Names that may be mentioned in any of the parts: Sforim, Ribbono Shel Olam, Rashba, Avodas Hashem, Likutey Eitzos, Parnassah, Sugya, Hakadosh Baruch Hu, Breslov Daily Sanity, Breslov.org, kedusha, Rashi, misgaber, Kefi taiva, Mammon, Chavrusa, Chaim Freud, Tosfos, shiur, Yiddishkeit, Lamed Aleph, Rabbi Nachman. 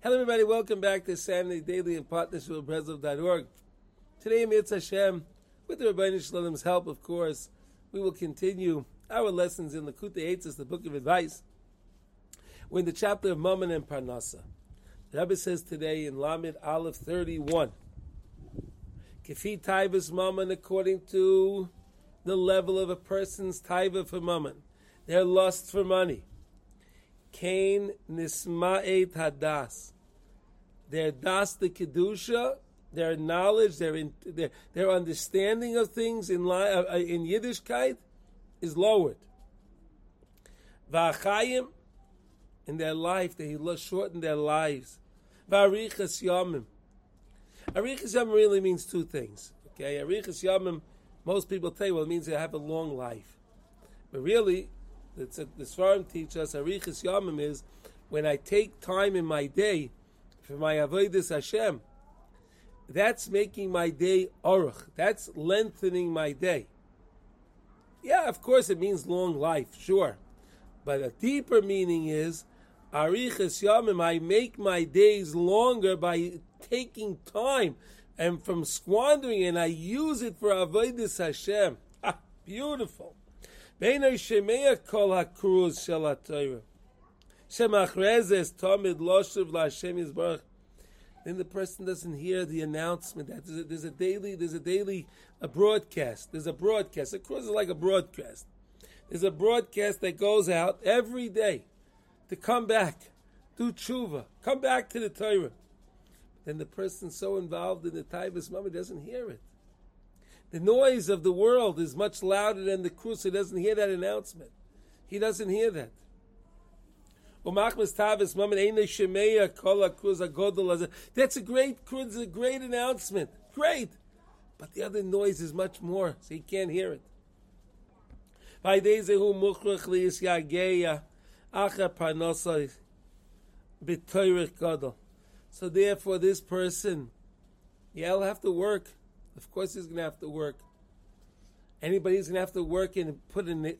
Hello everybody, welcome back to Sanity Daily in partnership with Breslov.org. Today, Mirz Hashem, with the Ribbono Shel Olam's help, of course, we will continue our lessons in Likutey Eitzos, the Book of Advice. We're in the chapter of Mammon and Parnassah. The Rebbe says today in Lamed Aleph 31, Kefi taiva's Mammon, according to the level of a person's taiva for Mammon, their lust for money. Kain nisma'et hadas, their das the kedusha, their knowledge, their understanding of things in Yiddishkeit is lowered. Va'achayim, in their life, they shorten their lives. Va'arichas yamim. Arichas yamim really means two things. Okay, arichas yamim, most people tell you, well, it means they have a long life, but really, the Sforim teach us, Arichas Yamim is when I take time in my day for my Avodas Hashem. That's making my day Oruch. That's lengthening my day. Yeah, of course it means long life, sure. But a deeper meaning is, Arichas Yamim, I make my days longer by taking time and from squandering, and I use it for Avodas Hashem. Ah, beautiful. Then the person doesn't hear the announcement that there's a broadcast. There's a broadcast. A cruise is like a broadcast. There's a broadcast that goes out every day to come back, do tshuva, come back to the Torah. Then the person's so involved in the Taivas Mama doesn't hear it. The noise of the world is much louder than the krus. He doesn't hear that announcement. He doesn't hear that. That's a great kruz, a great announcement. Great. But the other noise is much more, so he can't hear it. So therefore this person, he'll have to work. Of course he's going to have to work. Anybody's going to have to work and put an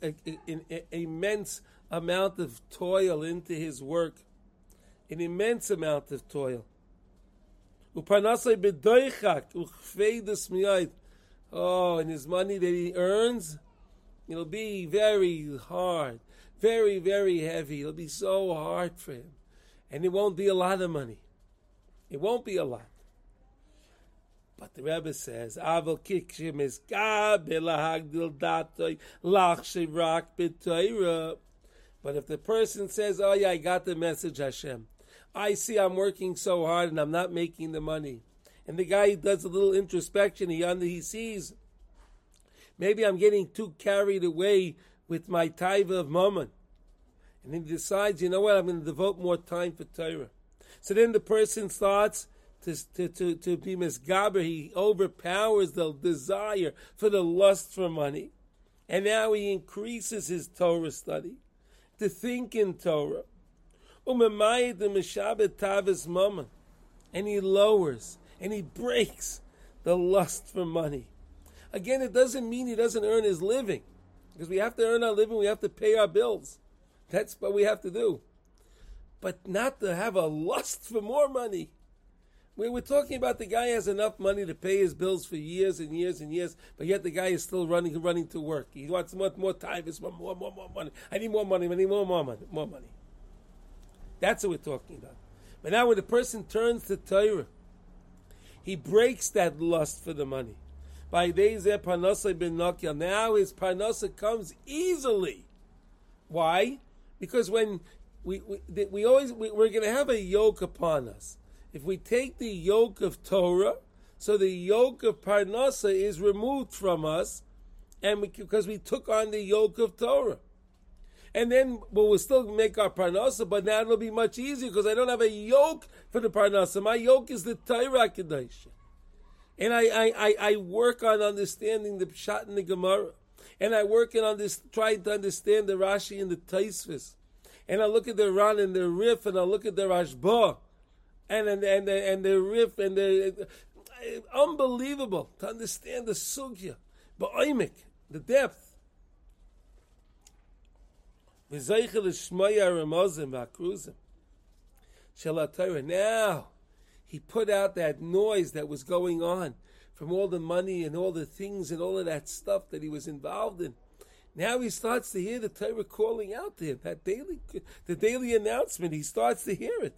immense amount of toil into his work. An immense amount of toil. Oh, and his money that he earns, it'll be very hard. Very, very heavy. It'll be so hard for him. And it won't be a lot of money. It won't be a lot. But the Rebbe says, but if the person says, oh yeah, I got the message, Hashem. I see I'm working so hard and I'm not making the money. And the guy does a little introspection, he sees, maybe I'm getting too carried away with my taiva of Mammon. And he decides, you know what, I'm going to devote more time for Torah. So then the person starts to be misgaber, he overpowers the desire for the lust for money. And now he increases his Torah study, to think in Torah. And he lowers, and he breaks the lust for money. Again, it doesn't mean he doesn't earn his living, because we have to earn our living, we have to pay our bills. That's what we have to do. But not to have a lust for more money. We're talking about the guy has enough money to pay his bills for years and years and years, but yet the guy is still running to work. He wants more time, more money. I need more money, I need more money. That's what we're talking about. But now when the person turns to Torah, he breaks that lust for the money. By days there, Parnassah ben Nokia. Now his Parnassah comes easily. Why? Because when we're going to have a yoke upon us. If we take the yoke of Torah, so the yoke of Parnassah is removed from us, and because we took on the yoke of Torah. And then we'll still make our Parnassah, but now it'll be much easier because I don't have a yoke for the Parnassah. My yoke is the Torah Kedusha. And I work on understanding the Pshat and the Gemara. And I work on trying to understand the Rashi and the Tosfos. And I look at the Ran and the Rif, and I look at the Rashba. And the riff and the unbelievable to understand the sugya, ba'omek, the depth. Shel HaTorah. Now, he put out that noise that was going on from all the money and all the things and all of that stuff that he was involved in. Now he starts to hear the Torah calling out to him, the daily announcement. He starts to hear it.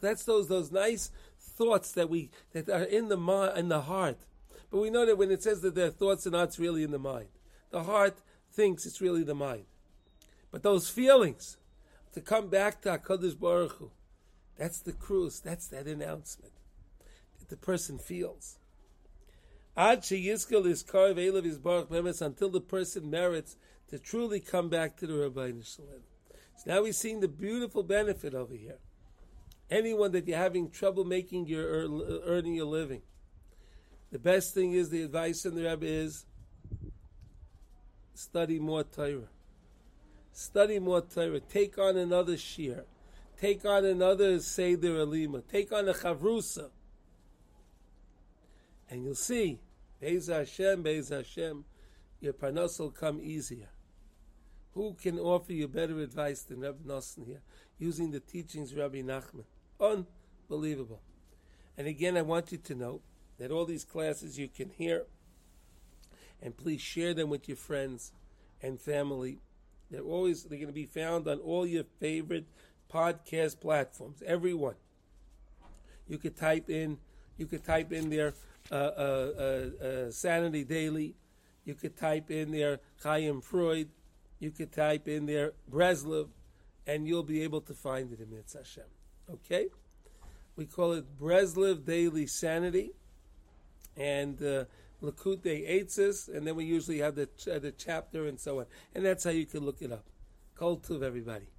That's those nice thoughts that are in the heart. But we know that when it says that their thoughts are not really in the mind. The heart thinks it's really the mind. But those feelings, to come back to HaKadosh Baruch Hu, that's the cruise, that's that announcement that the person feels. Ad sheyizkel is karv elav is baruch bemes, until the person merits to truly come back to the Ribbono Shel Olam. So now we're seeing the beautiful benefit over here. Anyone that you're having trouble making earning your living, the best thing is, the advice from the Rebbe is, study more Torah. Study more Torah. Take on another shiur. Take on another Seder Elima. Take on a Chavrusa. And you'll see, Be'ez Hashem, your Parnassah will come easier. Who can offer you better advice than Rabbi Nosson here, using the teachings of Rabbi Nachman? Unbelievable. And again, I want you to know that all these classes you can hear, and please share them with your friends and family. They're going to be found on all your favorite podcast platforms. Everyone, you could type in their Sanity Daily. You could type in their Chaim Freud. You could type in their Breslov, and you'll be able to find it in Avodas Hashem. Okay, we call it Breslov Daily Sanity, and Likutey Eitzos, and then we usually have the chapter and so on. And that's how you can look it up. Kol Tov, everybody.